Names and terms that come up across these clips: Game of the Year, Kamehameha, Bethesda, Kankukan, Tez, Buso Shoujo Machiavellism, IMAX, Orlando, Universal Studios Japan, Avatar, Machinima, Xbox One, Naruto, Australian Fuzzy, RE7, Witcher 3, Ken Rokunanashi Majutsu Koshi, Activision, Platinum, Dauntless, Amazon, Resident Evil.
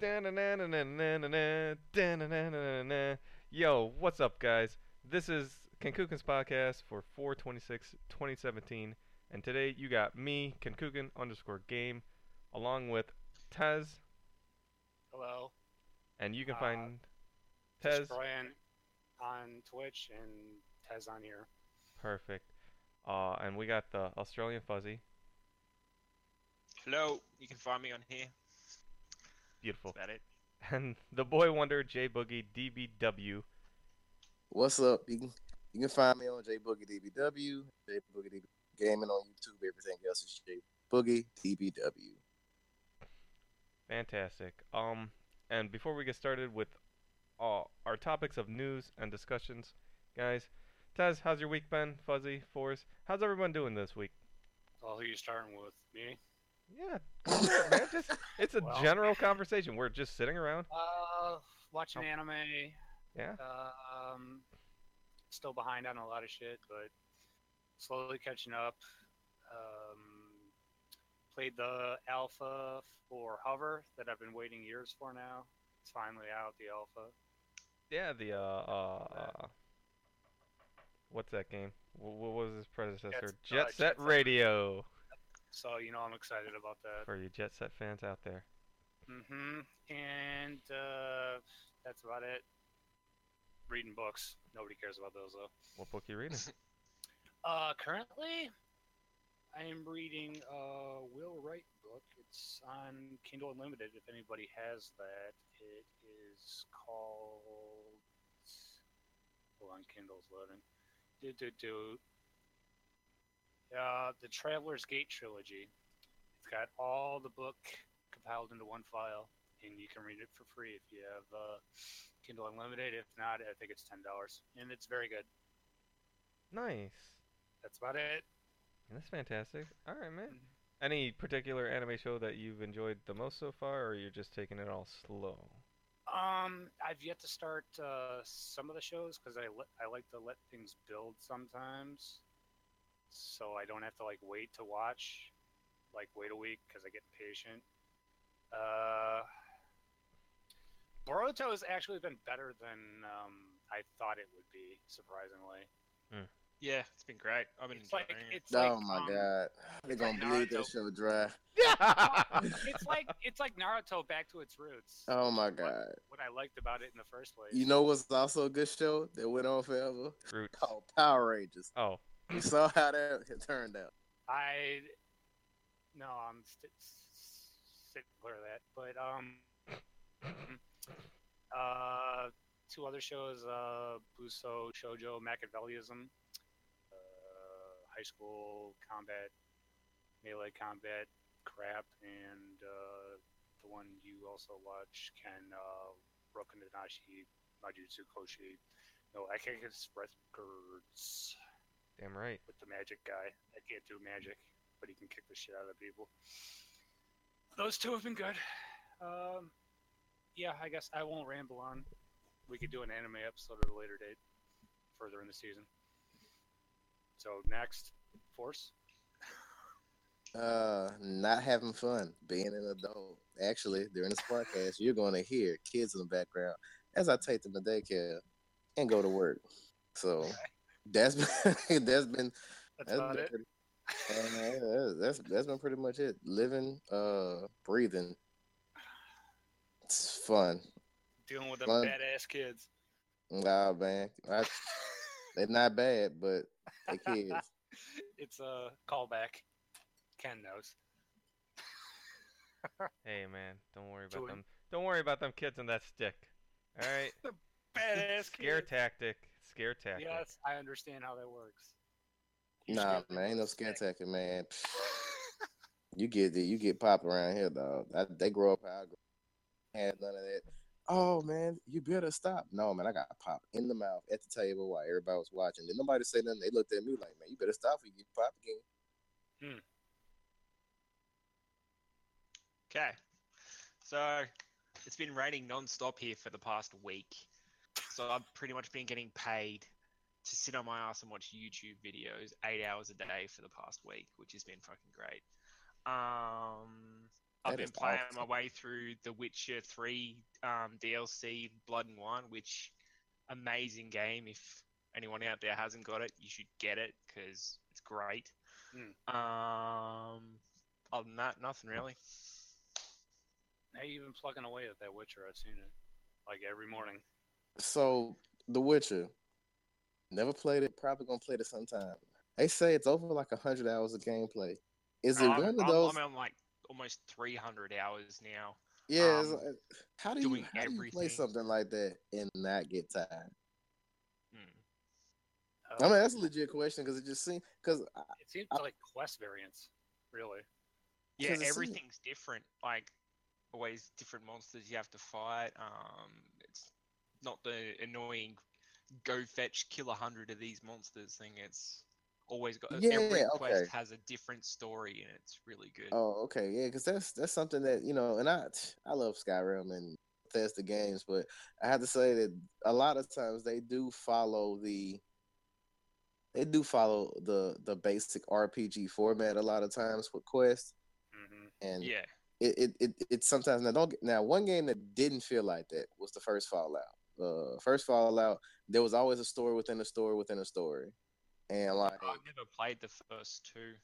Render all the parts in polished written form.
Yo, what's up, guys? This is Kankukan's podcast for 4/26/2017, and today you got me, Kankukan_game, along with Tez. Hello. And you can find Tez on Twitch and Tez on here. Perfect. And we got the Australian Fuzzy. Hello. You can find me on here. Beautiful. That's about it. And the boy wonder, J Boogie DBW. What's up? You can find me on J Boogie DBW, J Boogie DBW Gaming on YouTube. Everything else is J Boogie DBW. Fantastic. And before we get started with our topics of news and discussions, guys, Tez, how's your week been? Fuzzy, Forrest, how's everyone doing this week? Well, who are you starting with? Me? Yeah, man, it's a general conversation. We're just sitting around. Watching anime. Yeah. Still behind on a lot of shit, but slowly catching up. Played the alpha for Hover that I've been waiting years for now. It's finally out, the alpha. Yeah, the what's that game? What was his predecessor? Jet Set Radio. So, you know, I'm excited about that. For you Jet Set fans out there. Mm-hmm. And that's about it. Reading books. Nobody cares about those, though. What book are you reading? Currently, I am reading a Will Wright book. It's on Kindle Unlimited, if anybody has that. It is called... Hold on, Kindle's loading. The Traveler's Gate Trilogy. It's got all the book compiled into one file, and you can read it for free if you have Kindle Unlimited. If not, I think it's $10, and it's very good. Nice. That's about it. That's fantastic. All right, man. Any particular anime show that you've enjoyed the most so far, or you're just taking it all slow? I've yet to start some of the shows because I like to let things build sometimes. So I don't have to wait to watch, wait a week because I get impatient. Boruto has actually been better than I thought it would be, surprisingly. Mm. Yeah, it's been great. I've been enjoying it. Oh my god, they're gonna bleed that show dry. It's like Naruto back to its roots. Oh my god, what I liked about it in the first place. You know what's also a good show that went on forever? Roots. Oh, Power Rangers. Oh. You saw how that turned out. I'm sick clear of that. But two other shows: Buso Shoujo Machiavellism, high school combat, melee combat crap, and the one you also watch, Ken Rokunanashi Majutsu Koshi. No, I can't get his records. Damn right. With the magic guy. I can't do magic, but he can kick the shit out of people. Those two have been good. Yeah, I guess I won't ramble on. We could do an anime episode at a later date, further in the season. So, next, Force? Not having fun, being an adult. Actually, during this podcast, you're going to hear kids in the background as I take them to daycare and go to work. So... That's been pretty much it. Living, breathing. It's fun. Dealing with them badass kids. Nah, man. They're not bad, but they're kids. It's a callback. Ken knows. Hey, man. Don't worry about them. Don't worry about them kids on that stick. All right? The badass kids. Scare tactic. Yes, I understand how that works. Nah, man, ain't no scare tactic, man. You get popped around here, dog. They grow up, I grow up. I had none of that. Oh, man, you better stop. No, man, I got popped in the mouth at the table while everybody was watching. Did nobody say nothing? They looked at me like, man, you better stop or you get popped again. Okay. So, it's been raining nonstop here for the past week. So I've pretty much been getting paid to sit on my ass and watch YouTube videos 8 hours a day for the past week, which has been fucking great. I've been playing my way through the Witcher 3 DLC, Blood and Wine, which amazing game. If anyone out there hasn't got it, you should get it because it's great. Mm. Other than that, nothing really. How you been plugging away at that Witcher? I've seen it like every morning. So, The Witcher. Never played it. Probably going to play it sometime. They say it's over like 100 hours of gameplay. Is it one of those? I'm on like almost 300 hours now. Yeah. It's like, how do you play something like that and not get tired? Hmm. I mean, that's a legit question because it just seems... It seems like quest variants, really. Yeah, everything's different. Like, always different monsters you have to fight. It's not the annoying go fetch, kill 100 of these monsters thing. It's always got every quest has a different story and it's really good. Oh, okay, yeah, because that's something that, you know, and I love Skyrim and Bethesda games, but I have to say that a lot of times they do follow the basic RPG format a lot of times with quests. Mm-hmm. And yeah, it sometimes one game that didn't feel like that was the first Fallout. First Fallout, there was always a story within a story within a story, and like I've never played the first two.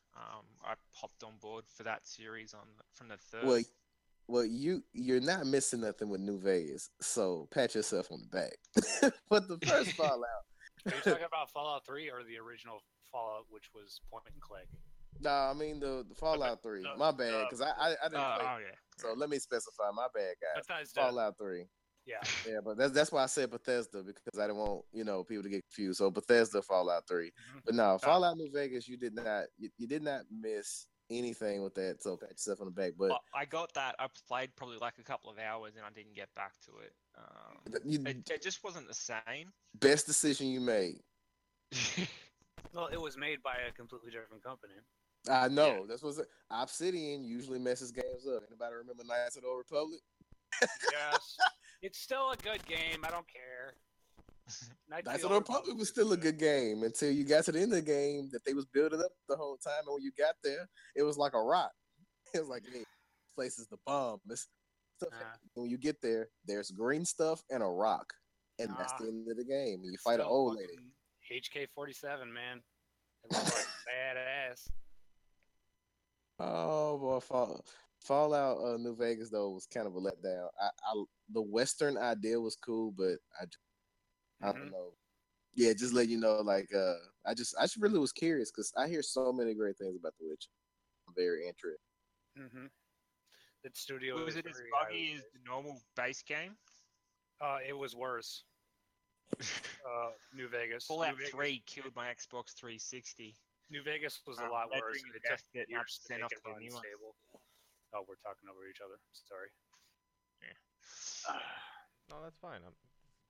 I popped on board for that series from the third. Well, you're not missing nothing with New Vegas, so pat yourself on the back. But the first Fallout, are you talking about Fallout 3 or the original Fallout, which was point and click? Nah, I mean the Fallout 3. My bad, because I didn't play. Oh yeah. So let me specify. My bad, guys. Bethesda. Fallout 3. Yeah, but that's why I said Bethesda, because I didn't want, you know, people to get confused. So Bethesda, Fallout 3, mm-hmm. But no, Fallout New Vegas, you did not miss anything with that. So pat yourself on the back. But I got that. I played probably like a couple of hours and I didn't get back to it. It just wasn't the same. Best decision you made. Well, it was made by a completely different company. I know. Yeah. That's what Obsidian usually messes games up. Anybody remember Knights of the Old Republic? Yes. It's still a good game. I don't care. Knights of the Republic was still a good game until you got to the end of the game that they was building up the whole time. And when you got there, it was like a rock. It was like, hey, this place is the bomb. When you get there, there's green stuff and a rock. And that's the end of the game. And you fight an old lady. HK-47, man. It looks like badass. Oh, boy. Fallout New Vegas, though, was kind of a letdown. The Western idea was cool, but I don't know. Yeah, just let you know, like, I just really was curious because I hear so many great things about The Witcher. I'm very interested. Mm-hmm. That studio was it as buggy as the normal base game? It was worse. New Vegas. Fallout 3 killed my Xbox 360. New Vegas was a lot worse. It just got years to make it unstable. Oh, we're talking over each other. Sorry. Yeah. No, that's fine.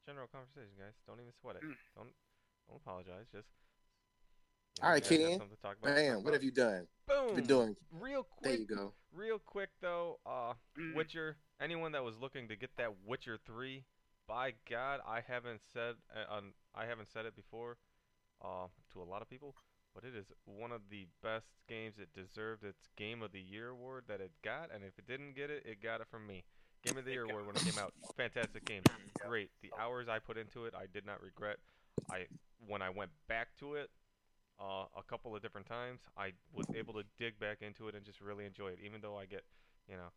General conversation, guys. Don't even sweat it. Don't apologize. Just. All right, Ken. Bam. What have you done? Boom. You're doing real quick. There you go. Real quick though. Witcher. Anyone that was looking to get that Witcher 3, by God, I haven't said it before, to a lot of people. But it is one of the best games. It deserved its Game of the Year award that it got, and if it didn't get it, it got it from me. Game of the Year award when it came out. Fantastic game. Great. The hours I put into it, I did not regret. When I went back to it a couple of different times, I was able to dig back into it and just really enjoy it, even though I get, you know,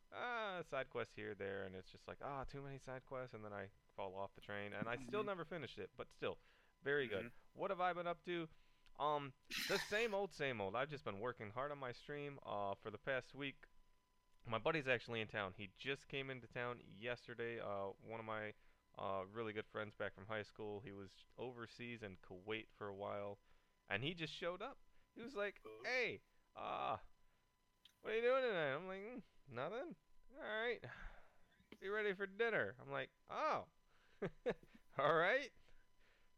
side quests here, there, and it's just like, too many side quests, and then I fall off the train, and I still never finished it, but still, very good. Mm-hmm. What have I been up to? The same old, I've just been working hard on my stream, for the past week. My buddy's actually in town. He just came into town yesterday. One of my, really good friends back from high school. He was overseas in Kuwait for a while, and he just showed up. He was like, hey, what are you doing tonight? I'm like, nothing. All right. Be ready for dinner. I'm like, oh, all right.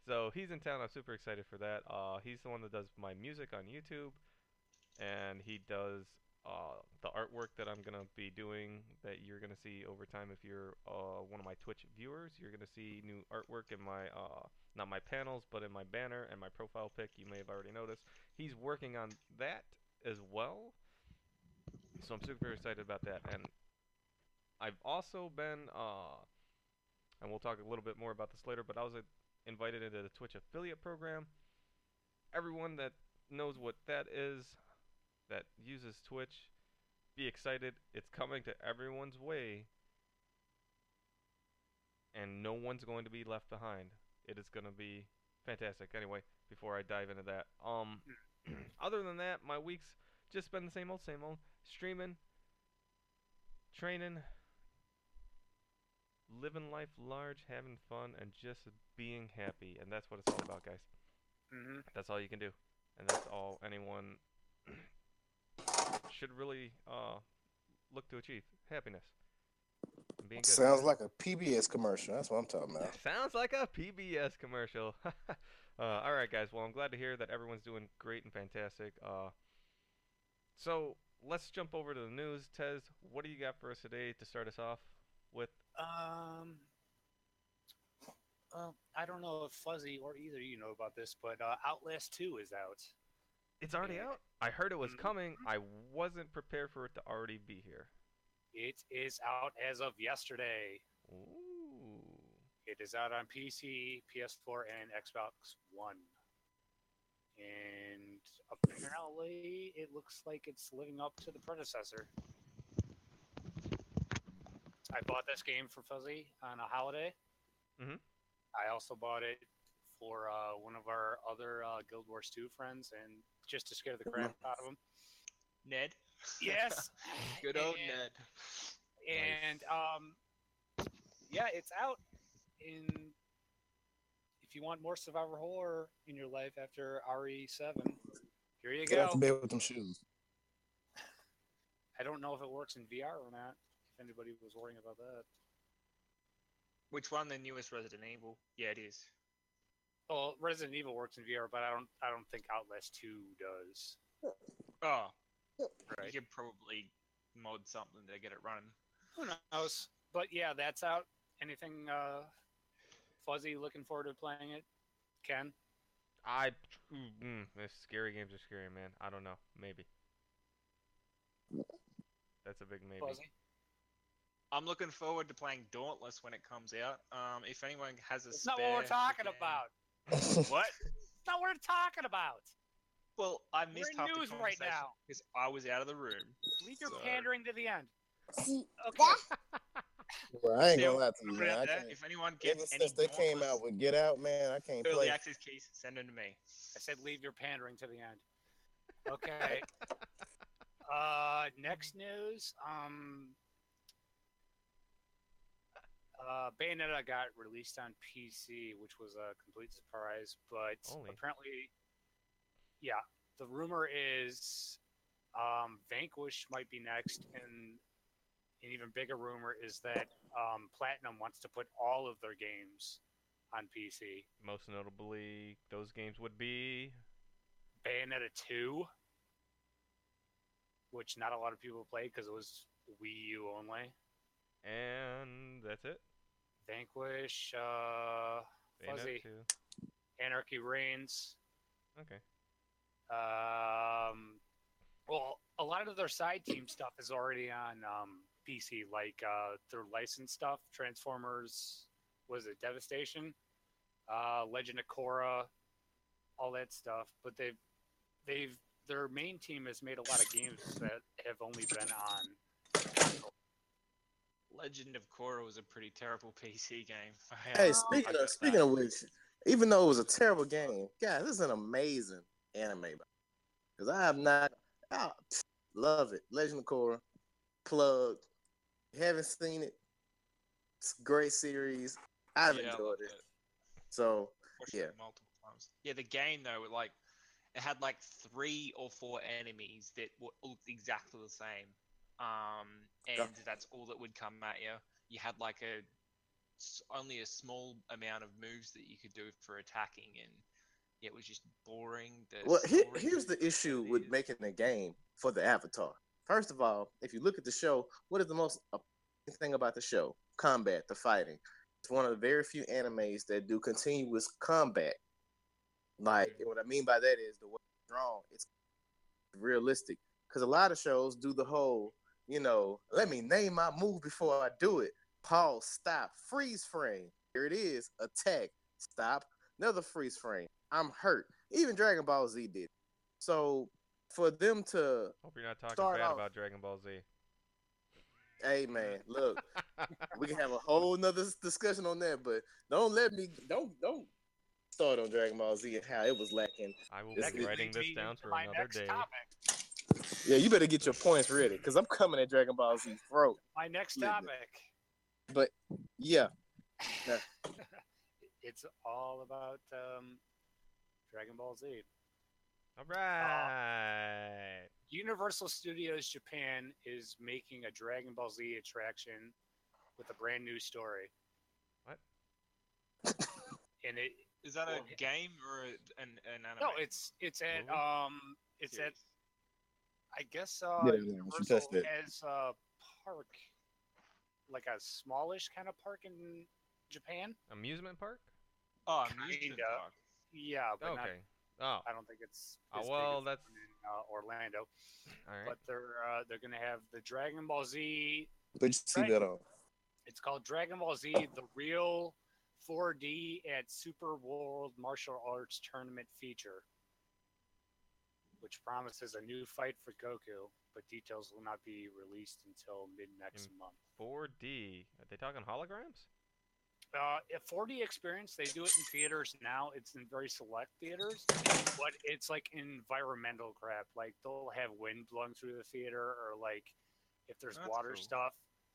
So he's in town. I'm super excited for that. He's the one that does my music on YouTube, and he does the artwork that I'm gonna be doing that you're gonna see over time. If you're one of my Twitch viewers, you're gonna see new artwork in my not my panels, but in my banner and my profile pic. You may have already noticed. He's working on that as well, so I'm super excited about that. And I've also been, and we'll talk a little bit more about this later, but I was invited into the Twitch affiliate program. Everyone that knows what that is, that uses Twitch, be excited. It's coming to everyone's way, and no one's going to be left behind. It is going to be fantastic. Anyway, before I dive into that, other than that, my week's just been the same old, streaming, training, living life large, having fun, and just being happy, and that's what it's all about, guys. Mm-hmm. That's all you can do, and that's all anyone should really look to achieve, happiness. Being good. Sounds like a PBS commercial. That's what I'm talking about. Sounds like a PBS commercial. All right, guys. Well, I'm glad to hear that everyone's doing great and fantastic. So let's jump over to the news. Tez, what do you got for us today to start us off with? I don't know if Fuzzy or either you know about this, but Outlast 2 is out. It's already out? I heard it was coming. I wasn't prepared for it to already be here. It is out as of yesterday. Ooh. It is out on PC, PS4, and Xbox One. And apparently, it looks like it's living up to the predecessor. I bought this game for Fuzzy on a holiday. Mm-hmm. I also bought it for one of our other Guild Wars 2 friends, and just to scare the crap out of him. Ned? Yes! Good old Ned. And, nice. Yeah, it's out. In if you want more survivor horror in your life after RE7, here you go. Get out of bed with them shoes. I don't know if it works in VR or not, if anybody was worrying about that. Which one? The newest Resident Evil? Yeah, it is. Well, Resident Evil works in VR, but I don't think Outlast 2 does. Oh, right. You could probably mod something to get it running. Who knows? But yeah, that's out. Anything Fuzzy looking forward to playing it? Ken? This scary games are scary, man. I don't know. Maybe. That's a big maybe. Fuzzy? I'm looking forward to playing Dauntless when it comes out. If anyone has a it's spare... That's not what we're talking about! What? It's not what we're talking about! Well, I missed half the conversation right now because I was out of the room. Leave your pandering to the end. Okay. Well, I ain't gonna lie to you, man. If anyone gets any since they came out with Get Out, man, I can't play. Early access keys, send them to me. I said leave your pandering to the end. Okay. Next news. Bayonetta got released on PC, which was a complete surprise, but apparently, yeah, the rumor is Vanquish might be next, and an even bigger rumor is that Platinum wants to put all of their games on PC. Most notably, those games would be Bayonetta 2, which not a lot of people played because it was Wii U only. And that's it. Vanquish, Fuzzy, Anarchy Reigns. Okay. Well, a lot of their side team stuff is already on PC, like their licensed stuff, Transformers, was it Devastation, Legend of Korra, all that stuff. But they've their main team has made a lot of games that have only been on console. Legend of Korra was a pretty terrible PC game. Hey, speaking of which, even though it was a terrible game, guys, this is an amazing anime. Because I love it. Legend of Korra, plugged. Haven't seen it. It's a great series. I've enjoyed it. So, yeah. Multiple times. Yeah, the game, though, like, it had like 3 or 4 enemies that were exactly the same. That's all that would come at you. You had like only a small amount of moves that you could do for attacking, and it was just boring. Here's the issue with making a game for the Avatar. First of all, if you look at the show, what is the most thing about the show? Combat, the fighting. It's one of the very few animes that do continuous combat. Like, what I mean by that is the way it's drawn, it's realistic. Because a lot of shows do the whole you know, let me name my move before I do it. Pause, stop, freeze frame. Here it is, attack, stop, another freeze frame. I'm hurt. Even Dragon Ball Z did. So for them to hope you're not talking bad about Dragon Ball Z. Hey man, look, we can have a whole nother discussion on that, but don't let me don't start on Dragon Ball Z and how it was lacking. I will be writing this down for another day. Topic. Yeah, you better get your points ready, because I'm coming at Dragon Ball Z throat. My next topic. But yeah, it's all about Dragon Ball Z. All right. Universal Studios Japan is making a Dragon Ball Z attraction with a brand new story. What? And it is that a game or an anime? No, it's at it's at I guess Universal as a park, like a smallish kind of park in Japan. Amusement park? Oh, amusement park. Yeah, but okay. Oh. I don't think it's that's in Orlando. All right. But they're gonna have the Dragon Ball Z. But you see that all. It's called Dragon Ball Z: The Real 4D at Super World Martial Arts Tournament feature, which promises a new fight for Goku, but details will not be released until mid-next month. 4D? Are they talking holograms? A 4D experience. They do it in theaters now. It's in very select theaters, but it's like environmental crap. Like they'll have wind blowing through the theater, or like if there's stuff,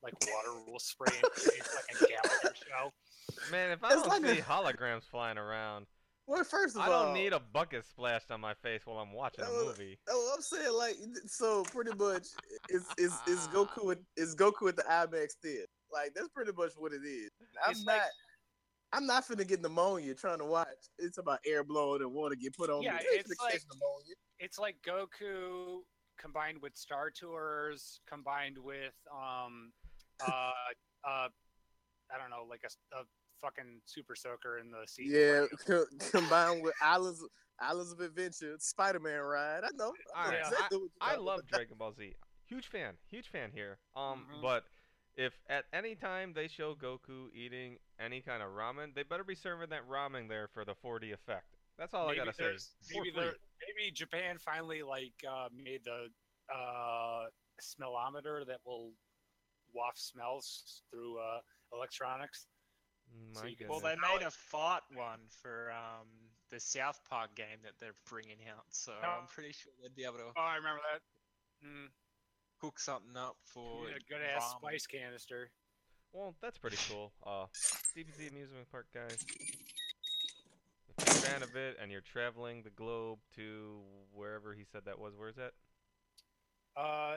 like water will spray into like a Gallagher show. Man, if I don't see holograms flying around, well, first of all, I don't need a bucket splashed on my face while I'm watching a movie. Oh, I'm saying like so pretty much. Is Goku? Is Goku at the IMAX theater? Like that's pretty much what it is. I'm not finna get pneumonia trying to watch. It's about air blowing and water get put on. Yeah, it's like Goku combined with Star Tours, combined with I don't know, like a fucking Super Soaker in the sea. Yeah, combined with Islands of Adventure, Spider-Man ride. I know. All right, I love Dragon Ball Z. Huge fan here. But. If at any time they show Goku eating any kind of ramen, they better be serving that ramen there for the 4D effect. That's all I gotta say. Maybe Japan finally made the smellometer that will waft smells through electronics. Well, they made a fart one for the South Park game that they're bringing out, so I'm pretty sure they'd be able to. Oh, I remember that. Mm. Cook something up for a good ass spice canister. Well, that's pretty cool. DBZ amusement park guys. If you're a fan of it and you're traveling the globe to wherever he said that was, where is that? I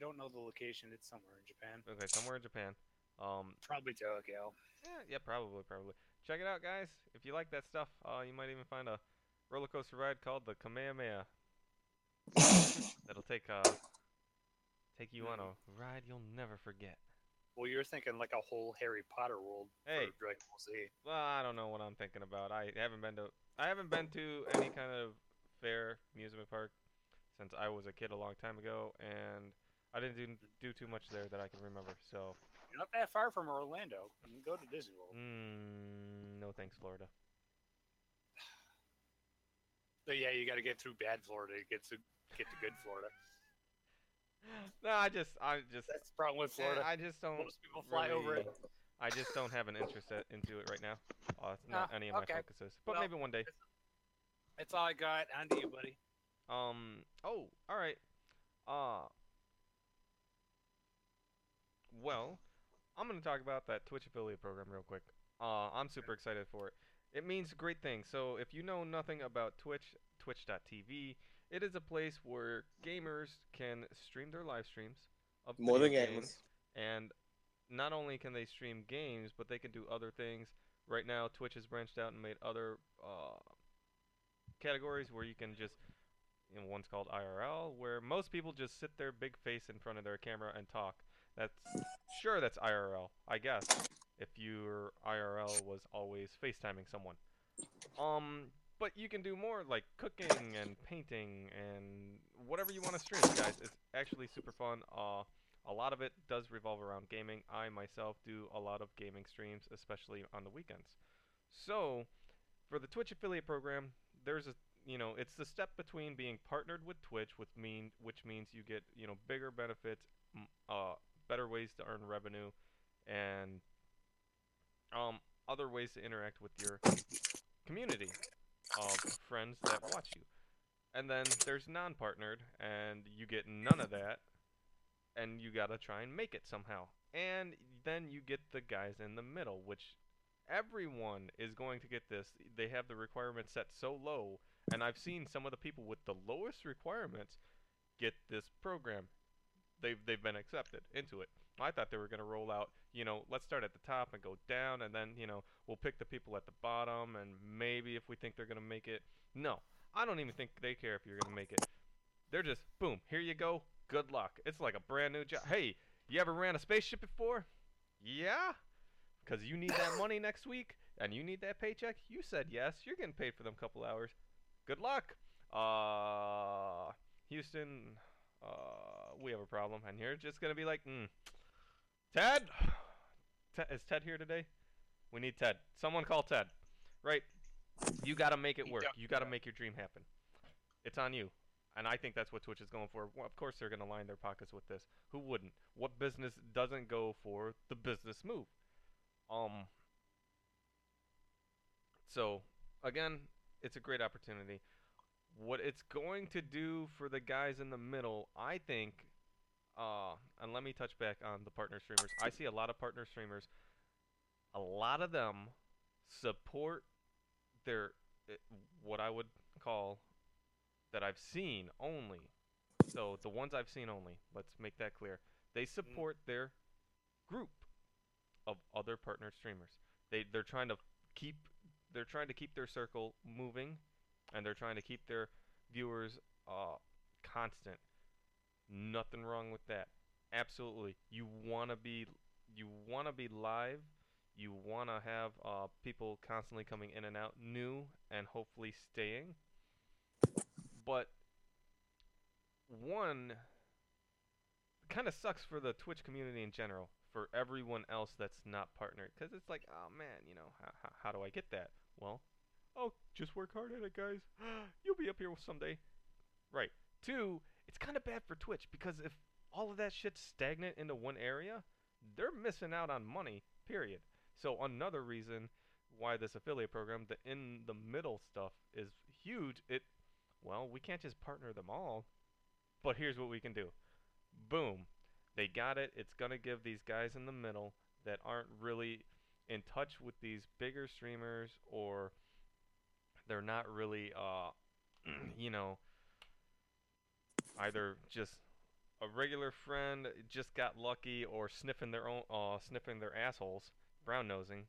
don't know the location. It's somewhere in Japan. Okay, somewhere in Japan. Probably Tokyo. Yeah, probably. Check it out, guys. If you like that stuff, you might even find a roller coaster ride called the Kamehameha. That'll take you on a ride you'll never forget. Well, you're thinking like a whole Harry Potter world. Hey, Dragon Ball Z. Well, I don't know what I'm thinking about. I haven't been to any kind of fair amusement park since I was a kid a long time ago, and I didn't do too much there that I can remember. So you're not that far from Orlando. You can go to Disney World. No thanks, Florida. But yeah, you got to get through bad Florida to get to good Florida. No, I just that's the problem with Florida. I just don't. Most people fly over it. I just don't have an interest into it right now. It's not any of my focuses. But maybe one day. That's all I got. On to you, buddy. Oh. All right. Well, I'm gonna talk about that Twitch affiliate program real quick. I'm super excited for it. It means great things. So if you know nothing about Twitch, twitch.tv, it is a place where gamers can stream their live streams of more than games. And not only can they stream games, but they can do other things. Right now, Twitch has branched out and made other categories where you can just, one's called IRL, where most people just sit their big face in front of their camera and talk. That's IRL, I guess. If your IRL was always FaceTiming someone. but you can do more, like cooking and painting and whatever you want to stream, guys. It's actually super fun. A lot of it does revolve around gaming. I myself do a lot of gaming streams, especially on the weekends. So for the Twitch affiliate program, there's a, you know, it's the step between being partnered with Twitch, which means you get, you know, bigger benefits, better ways to earn revenue, and other ways to interact with your community of friends that watch you. And then there's non-partnered, and you get none of that, and you gotta try and make it somehow. And then you get the guys in the middle, which everyone is going to get this. They have the requirements set so low, and I've seen some of the people with the lowest requirements get this program. They've been accepted into it. I thought they were going to roll out, you know, let's start at the top and go down, and then, you know, we'll pick the people at the bottom, and maybe if we think they're going to make it. No, I don't even think they care if you're going to make it. They're just, boom, here you go, good luck. It's like a brand new job. Hey, you ever ran a spaceship before? Yeah? Because you need that money next week, and you need that paycheck? You said yes, you're getting paid for them couple hours. Good luck. Houston, we have a problem, and you're just going to be like, Ted? Is Ted here today? We need Ted. Someone call Ted. Right. You got to make it work. You got to make your dream happen. It's on you. And I think that's what Twitch is going for. Well, of course, they're going to line their pockets with this. Who wouldn't? What business doesn't go for the business move? So, again, it's a great opportunity. What it's going to do for the guys in the middle, I think... and let me touch back on the partner streamers. I see a lot of partner streamers. A lot of them support their, what I would call, that I've seen only. So the ones I've seen only, let's make that clear. They support their group of other partner streamers. They're trying to keep their circle moving, and they're trying to keep their viewers constant. Nothing wrong with that. Absolutely. You wanna be live. You wanna have people constantly coming in and out, new and hopefully staying. But one kind of sucks for the Twitch community in general, for everyone else that's not partnered, because it's like, oh man, you know, how do I get that? Well, oh, just work hard at it, guys. You'll be up here someday, right? Two. It's kind of bad for Twitch, because if all of that shit's stagnant into one area, they're missing out on money, period. So another reason why this affiliate program, the in-the-middle stuff, is huge. Well, we can't just partner them all, but here's what we can do. Boom. They got it. It's going to give these guys in the middle that aren't really in touch with these bigger streamers, or they're not really, you know... either just a regular friend, just got lucky, or sniffing their assholes, brown nosing.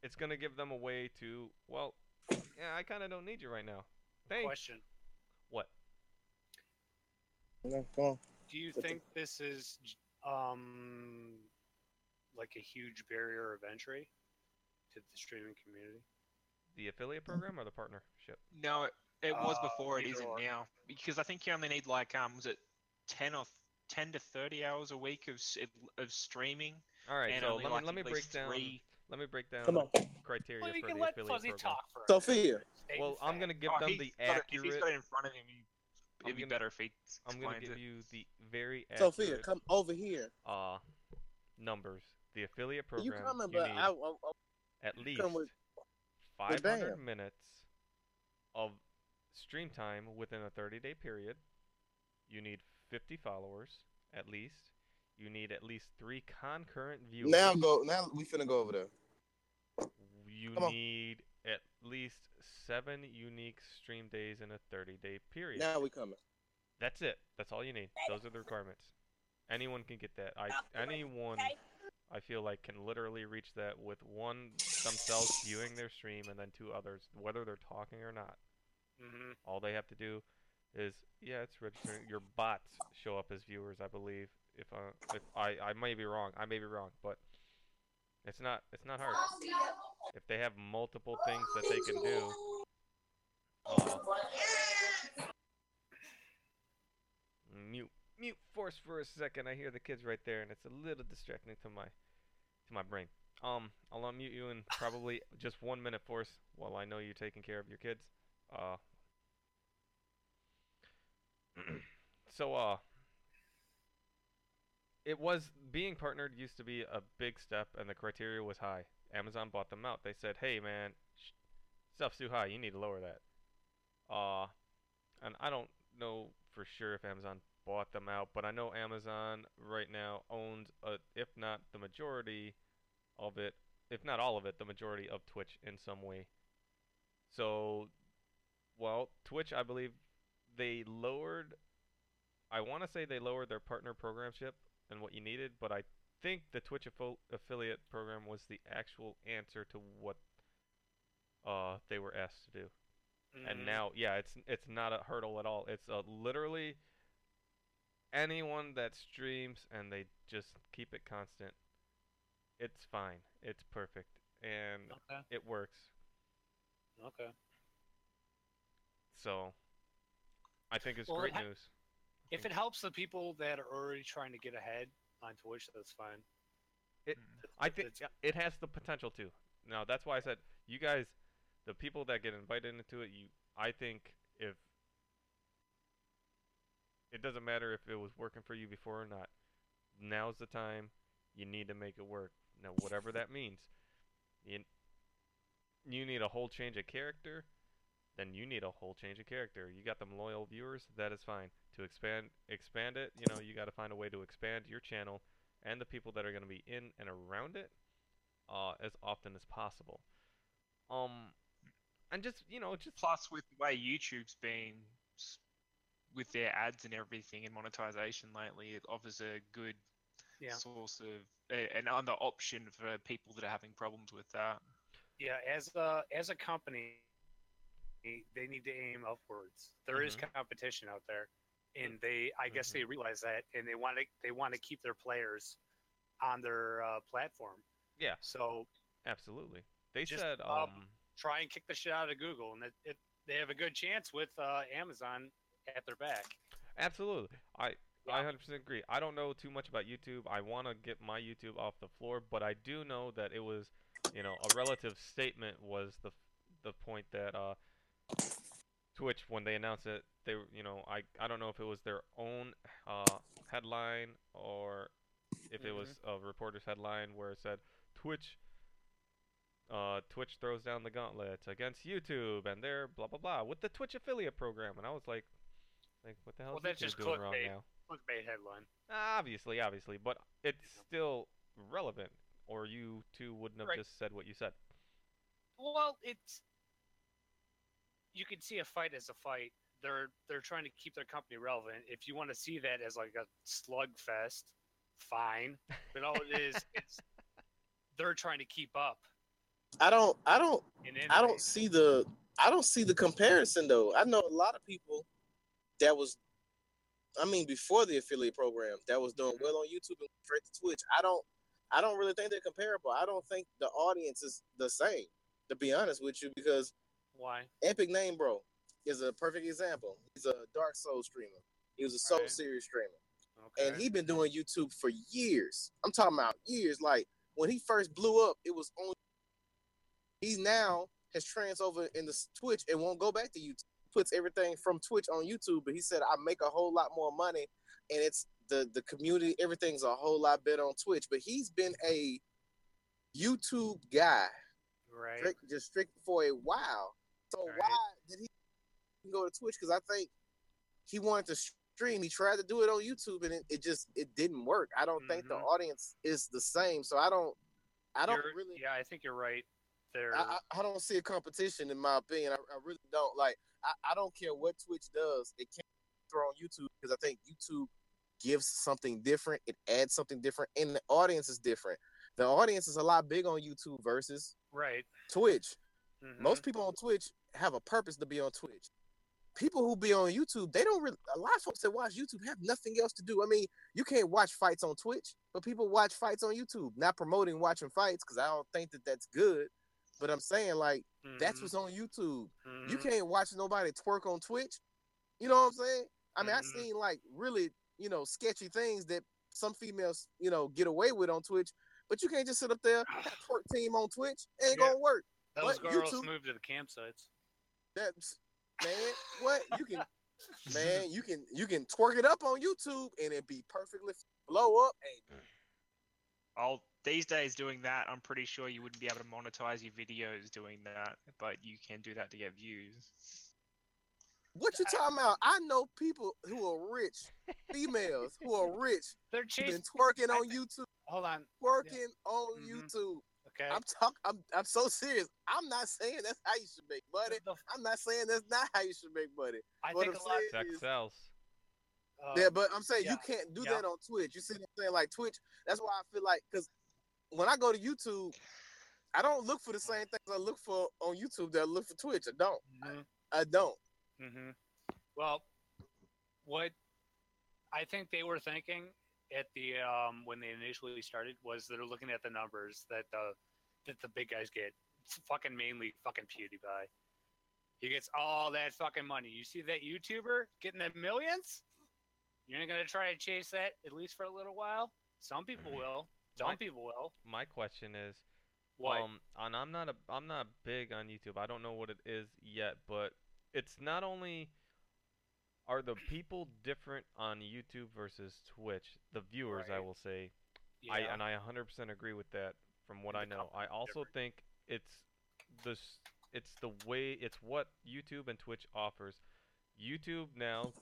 It's gonna give them a way to, well, yeah, I kind of don't need you right now. Thanks. Question. What? Do you think this is like a huge barrier of entry to the streaming community? The affiliate program or the partnership? No. It was before, it isn't now. Because I think you only need like, was it 10 to 30 hours a week of streaming? All right, so let me break down criteria for the affiliate program. Well, you can let Fuzzy talk for Sophia. Well, I'm going to give them the accurate... If he's got it in front of him, it'd be better if he explains it. I'm going to give you the very accurate... Sophia, come over here. Numbers. The affiliate program, you coming, but I at least 500 minutes of... stream time within a 30-day period. You need 50 followers at least. You need at least 3 concurrent viewers. Now we finna go over there. You need at least 7 unique stream days in a 30-day period. Now we coming. That's it. That's all you need. Those are the requirements. Anyone can get that. Anyone I feel like can literally reach that with one themselves viewing their stream and then 2 others, whether they're talking or not. Mm-hmm. All they have to do is, yeah, it's registering. Your bots show up as viewers, I believe. If I may be wrong, but It's not hard. If they have multiple things that they can do. Mute force for a second. I hear the kids right there, and it's a little distracting to my brain. I'll unmute you in probably just 1 minute, Force, while I know you're taking care of your kids. So it was, being partnered used to be a big step, and the criteria was high. Amazon bought them out. They said, hey man, stuff's too high, you need to lower that. And I don't know for sure if Amazon bought them out, but I know Amazon right now owns, if not the majority of it, if not all of it, the majority of Twitch in some way. So, well, Twitch, I believe they lowered, I want to say they lowered their partner programship and what you needed, but I think the Twitch affiliate program was the actual answer to what they were asked to do. Mm-hmm. And now, yeah, it's not a hurdle at all. It's literally anyone that streams, and they just keep it constant. It's fine. It's perfect. And okay. It works. Okay. So, I think it's great news. If it helps the people that are already trying to get ahead on Twitch, that's fine. I think it has the potential to. Now, that's why I said, you guys, the people that get invited into it, I think if it doesn't matter if it was working for you before or not, now's the time. You need to make it work. Now, whatever that means, you need a whole change of character, then you need a whole change of character. You got them loyal viewers, that is fine. To expand it, you know, you got to find a way to expand your channel and the people that are going to be in and around it as often as possible. And just, you know, just plus with the way YouTube's been with their ads and everything and monetization lately, it offers a good source of another option for people that are having problems with that. Yeah, as a company, they need to aim upwards. There is competition out there, and they, I guess, they realize that, and they want to keep their players on their platform. Yeah. So absolutely, they just, said try and kick the shit out of Google, and they have a good chance with Amazon at their back. Absolutely, I 100% agree. I don't know too much about YouTube. I want to get my YouTube off the floor, but I do know that it was, you know, a relative statement was the point that Twitch, when they announced it, they, you know, I don't know if it was their own headline or if it was a reporter's headline where it said Twitch throws down the gauntlet against YouTube and they're blah blah blah with the Twitch affiliate program, and I was like what the hell is YouTube just doing wrong now? Clickbait headline. Obviously, but it's still relevant, or you two wouldn't have just said what you said. Well, it's, you can see a fight as a fight. They're trying to keep their company relevant. If you want to see that as like a slugfest, fine. But all it is, it's they're trying to keep up. I don't see the comparison though. I know a lot of people that was, I mean, before the affiliate program, that was doing well on YouTube and straight to Twitch. I don't really think they're comparable. I don't think the audience is the same, to be honest with you, because why? Epic Name Bro is a perfect example. He's a Dark Souls streamer. He was a Soul Series streamer. Okay. And he's been doing YouTube for years. I'm talking about years. Like, when he first blew up, it was on. He now has trans over into Twitch and won't go back to YouTube. Puts everything from Twitch on YouTube, but he said, I make a whole lot more money, and it's the community, everything's a whole lot better on Twitch. But he's been a YouTube guy, right? Just strict for a while. So why did he go to Twitch? Because I think he wanted to stream. He tried to do it on YouTube, and it just didn't work. I don't think the audience is the same. So I don't really. Yeah, I think you're right. There, I don't see a competition in my opinion. I really don't. Like, I don't care what Twitch does, it can't throw on YouTube, because I think YouTube gives something different, it adds something different, and the audience is different. The audience is a lot bigger on YouTube versus Twitch. Most people on Twitch have a purpose to be on Twitch. people who be on YouTube, they don't really, a lot of folks that watch YouTube have nothing else to do. I mean, you can't watch fights on Twitch, but people watch fights on YouTube. Not promoting watching fights, because I don't think that that's good. But I'm saying, like, that's what's on YouTube. Mm-hmm. You can't watch nobody twerk on Twitch. You know what I'm saying? I mean, I've seen, like, really, you know, sketchy things that some females, you know, get away with on Twitch. But you can't just sit up there, that twerk team on Twitch. It ain't gonna work. Those but girls YouTube, move to the campsites. That's, man, what? You can, man, you can twerk it up on YouTube and it be perfectly blow up. And... all these days doing that, I'm pretty sure you wouldn't be able to monetize your videos doing that, but you can do that to get views. What you talking about? I know people who are rich, females who are rich. They're cheating, twerking on YouTube. Hold on, twerking on YouTube. Okay. I'm so serious. I'm not saying that's how you should make money. I'm not saying that's not how you should make money. I what think I'm a lot sex is, sells. Yeah, but I'm saying you can't do that on Twitch. You see what I'm saying? Like Twitch, that's why I feel like, because when I go to YouTube, I don't look for the same things I look for on YouTube that I look for Twitch. I don't. Mm-hmm. I don't. Mm-hmm. Well, what I think they were thinking at the when they initially started was they're looking at the numbers that the big guys get. It's fucking mainly fucking PewDiePie. He gets all that fucking money. You see that YouTuber getting the millions? You're not gonna try to chase that at least for a little while. Some people will. Some people will. My question is, what? And I'm not big on YouTube. I don't know what it is yet, but it's not only are the people different on YouTube versus Twitch, the viewers, right. I will say, yeah. I 100% agree with that from what I know. I also think it's what YouTube and Twitch offers. YouTube now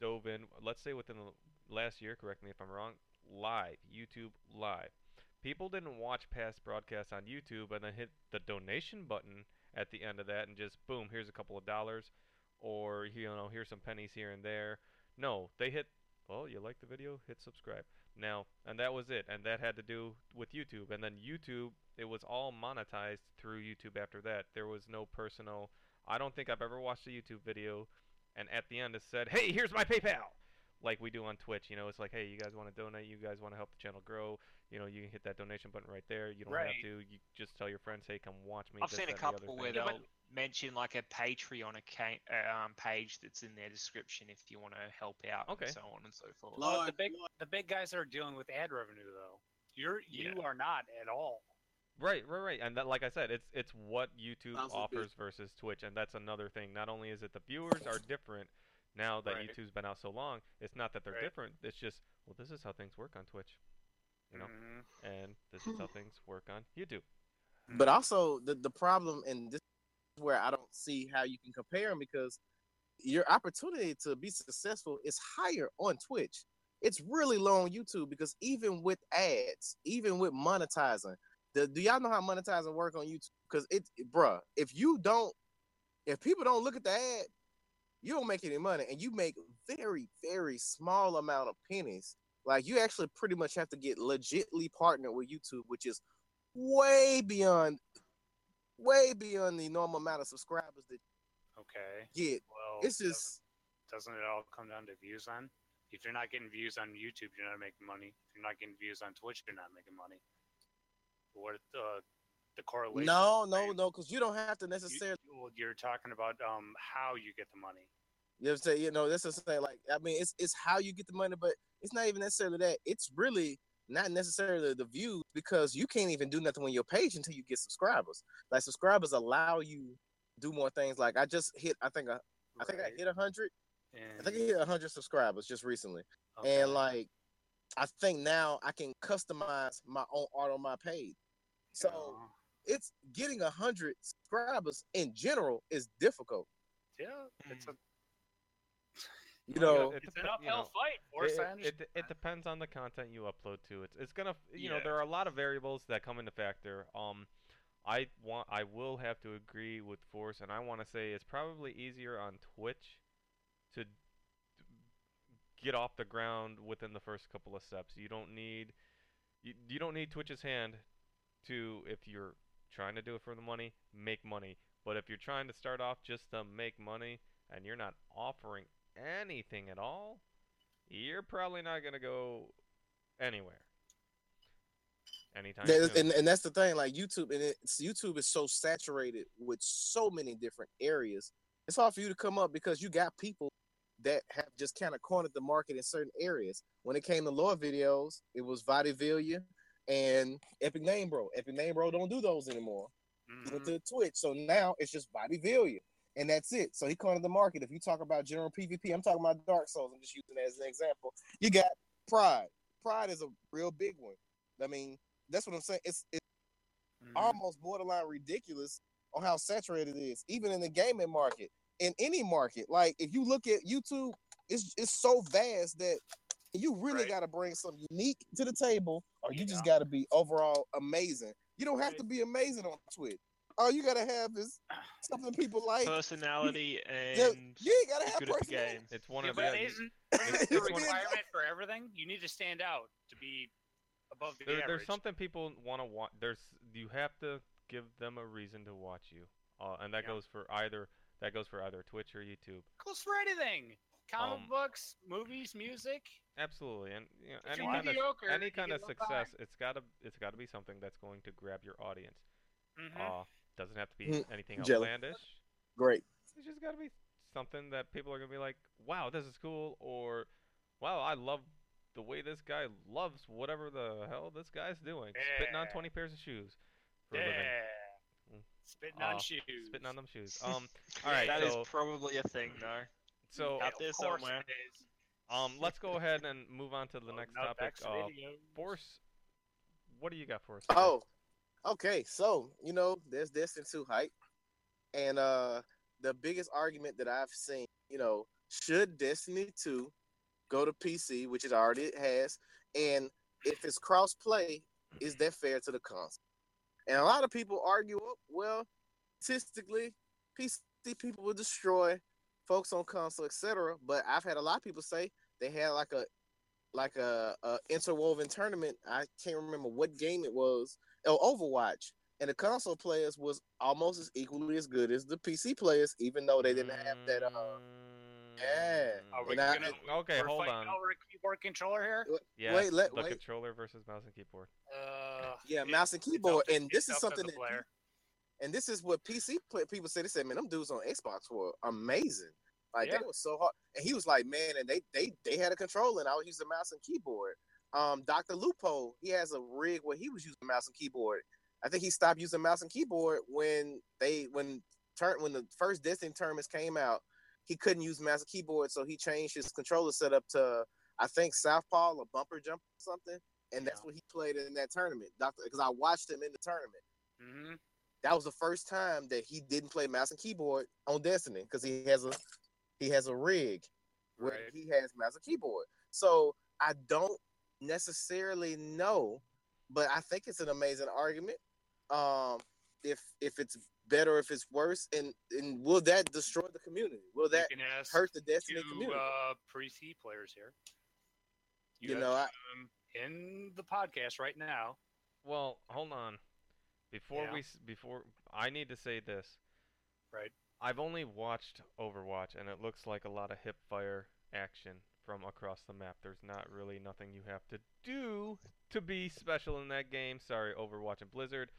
dove in, let's say within the last year, correct me if I'm wrong, live, YouTube live. People didn't watch past broadcasts on YouTube and then hit the donation button at the end of that and just, boom, here's a couple of dollars, or, you know, here's some pennies here and there. No, they hit, well, you like the video, hit subscribe. Now, and that was it, and that had to do with YouTube. And then YouTube, it was all monetized through YouTube after that. There was no personal, I don't think I've ever watched a YouTube video, and at the end it said, hey, here's my PayPal, like we do on Twitch. You know, it's like, hey, you guys want to donate, you guys want to help the channel grow, you know, you can hit that donation button right there. You don't have to. You just tell your friends, hey, come watch me. I've seen a couple where they'll mention like a Patreon account, page that's in their description if you want to help out and so on and so forth. Lord, the big guys are dealing with ad revenue, though. You are not at all. Right. And that, like I said, it's what YouTube offers versus Twitch, and that's another thing. Not only is it the viewers are different now that YouTube's been out so long, it's not that they're different. It's just, well, this is how things work on Twitch. You know, and this is how things work on YouTube. But also, the problem, and this is where I don't see how you can compare them, because your opportunity to be successful is higher on Twitch. It's really low on YouTube, because even with ads, even with monetizing, do y'all know how monetizing work on YouTube? Because if people don't look at the ad, you don't make any money, and you make very, very small amount of pennies. Like, you actually pretty much have to get legitly partnered with YouTube, which is way beyond the normal amount of subscribers that you get. Well, it's just... Doesn't it all come down to views on? If you're not getting views on YouTube, you're not making money. If you're not getting views on Twitch, you're not making money. What the correlation... No, because you don't have to necessarily... You're talking about how you get the money. You know, that's the thing. Like, I mean, it's how you get the money, but it's not even necessarily that. It's really not necessarily the views, because you can't even do nothing on your page until you get subscribers. Like, subscribers allow you do more things. Like, I think I hit 100. I think I hit 100 subscribers just recently. Okay. And like, I think now I can customize my own art on my page. So it's getting 100 subscribers in general is difficult. Yeah, it's a... You know, it's an uphill fight. It depends on the content you upload to. It's gonna, you know, there are a lot of variables that come into factor. I will have to agree with Force, and I want to say it's probably easier on Twitch to get off the ground within the first couple of steps. You don't need Twitch's hand to, if you're trying to do it for the money, make money. But if you're trying to start off just to make money, and you're not offering anything at all, you're probably not going to go anywhere anytime soon. And that's the thing, like YouTube, and YouTube is so saturated with so many different areas. It's hard for you to come up because you got people that have just kind of cornered the market in certain areas. When it came to lore videos, it was Vadivilia and Epic Name Bro. Epic Name Bro don't do those anymore. Mm-hmm. Went to Twitch, so now it's just Vadivilia, and that's it. So he cornered the market. If you talk about general PvP, I'm talking about Dark Souls. I'm just using that as an example. You got Pride. Pride is a real big one. I mean, that's what I'm saying. It's almost borderline ridiculous on how saturated it is, even in the gaming market. In any market, like if you look at YouTube, it's so vast that you really got to bring something unique to the table, or you just got to be overall amazing. You don't have to be amazing on Twitch. All you got to have is something people like. Personality and you gotta have personality. Games. It's one of the it's the requirement for everything. You need to stand out to be above the average. There's something people want to watch. You have to give them a reason to watch you, and that goes for either. That goes for either Twitch or YouTube. Goes for anything. Comic books, movies, music. Absolutely, and you know, any kind of success, it's gotta be something that's going to grab your audience. Mm-hmm. Doesn't have to be anything outlandish. Great. It's just gotta be something that people are gonna be like, "Wow, this is cool," or "Wow, I love the way this guy loves whatever the hell this guy's doing." Yeah. Spitting on 20 pairs of shoes for a living. Spitting on shoes. Spitting on them shoes. All right. That is probably a thing, though. So got this somewhere. Let's go ahead and move on to the next topic. Force, what do you got for us? Oh, okay. So you know, there's Destiny 2 hype, and the biggest argument that I've seen, you know, should Destiny 2 go to PC, which it already has, and if it's cross-play, is that fair to the console? And a lot of people argue, well, statistically, PC people will destroy folks on console, etc. But I've had a lot of people say they had like a interwoven tournament. I can't remember what game it was. Overwatch. And the console players was almost as equally as good as the PC players, even though they didn't have that. Okay, hold on. Over a keyboard controller here? Yeah, wait. Controller versus mouse and keyboard. Mouse and keyboard, and this is something that player. And this is what PC people say. They said, man, them dudes on Xbox were amazing. Like, that was so hard. And he was like, man, and they had a controller, and I was using mouse and keyboard. Dr. Lupo, he has a rig where he was using mouse and keyboard. I think he stopped using mouse and keyboard when the first Destiny tournaments came out. He couldn't use mouse and keyboard, so he changed his controller setup to, I think, Southpaw or Bumper Jump or something, and that's what he played in that tournament. Because I watched him in the tournament. Mm-hmm. That was the first time that he didn't play mouse and keyboard on Destiny because he has a rig where he has mouse and keyboard. So I don't necessarily know, but I think it's an amazing argument. If it's better, if it's worse, and will that destroy the community? Will that hurt the Destiny community? Pre-C players here. In the podcast right now. Well, hold on. Before I need to say this. Right. I've only watched Overwatch, and it looks like a lot of hip fire action from across the map. There's not really nothing you have to do to be special in that game. Sorry, Overwatch and Blizzard.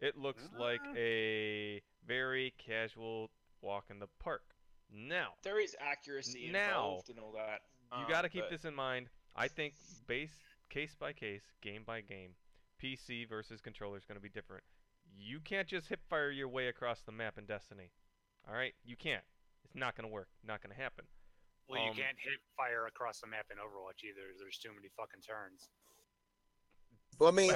It looks like a very casual walk in the park. Now, there is accuracy involved and all that. You got to keep this in mind. I think case by case, game by game, PC versus controller is going to be different. You can't just hipfire your way across the map in Destiny. All right? You can't. It's not going to work. Not going to happen. Well, you can't hipfire across the map in Overwatch either. There's too many fucking turns. Well, I mean,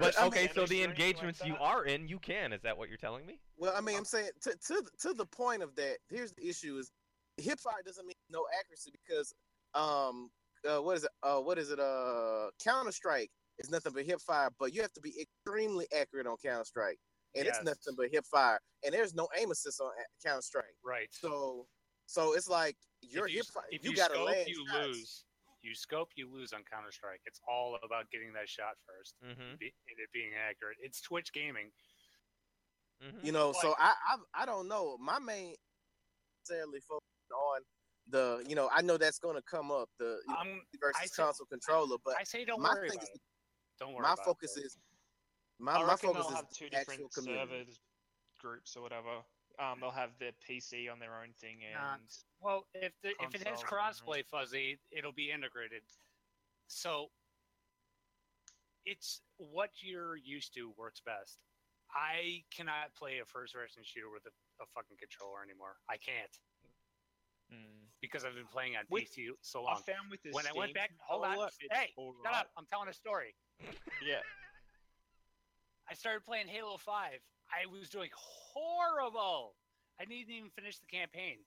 but okay, so the engagements you are in, you can. Is that what you're telling me? Well, I mean, I'm saying to the point of that. Here's the issue: is hipfire doesn't mean no accuracy because Counter-Strike is nothing but hipfire, but you have to be extremely accurate on Counter-Strike, and it's nothing but hipfire, and there's no aim assist on Counter-Strike. Right. So it's like you're hipfire. You got to land. You lose. You scope, you lose on Counter-Strike. It's all about getting that shot first and it being accurate. It's Twitch gaming. Mm-hmm. You know, so I don't know. My main necessarily focused on the, you know, I know that's going to come up, the versus console controller, but I say don't worry about it. Don't worry about it. My focus is have two different server groups or whatever. They'll have their PC on their own thing, and well, if it has crossplay, Fuzzy, it'll be integrated. So it's what you're used to works best. I cannot play a first-person shooter with a fucking controller anymore. I can't because I've been playing on PC so long. I found with this when I went back, hold on, hey, shut up! I'm telling a story. Yeah. I started playing Halo 5. I was doing horrible. I didn't even finish the campaign.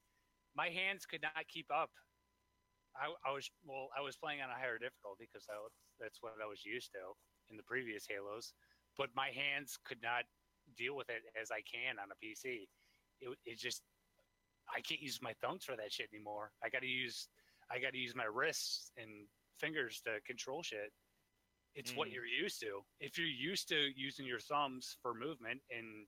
My hands could not keep up. I was playing on a higher difficulty because that's what I was used to in the previous Halos. But my hands could not deal with it as I can on a PC. It just, I can't use my thumbs for that shit anymore. I got to use my wrists and fingers to control shit. It's what you're used to. If you're used to using your thumbs for movement and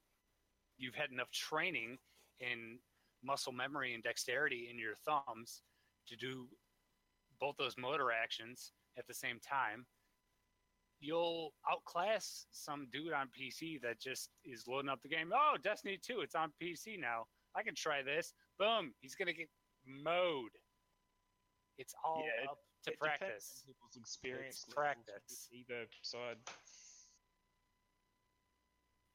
you've had enough training in muscle memory and dexterity in your thumbs to do both those motor actions at the same time, you'll outclass some dude on PC that just is loading up the game. Oh, Destiny 2, it's on PC now. I can try this. Boom, he's going to get mowed. It's all up to practice. People's experience. It's practice. Either side.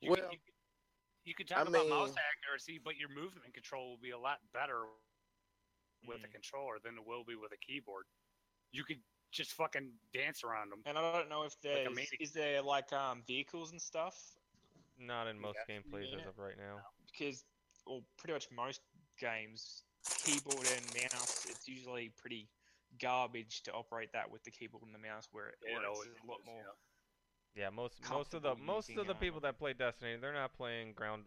You could talk about mouse accuracy, but your movement control will be a lot better with a controller than it will be with a keyboard. You could just fucking dance around them. And I don't know if there's like is there like vehicles and stuff. Not in most gameplays as of right now. No. Because pretty much most games, keyboard and mouse, it's usually pretty garbage to operate that with the keyboard and the mouse, where it's a lot more. Yeah, most of the people that play Destiny, they're not playing Ground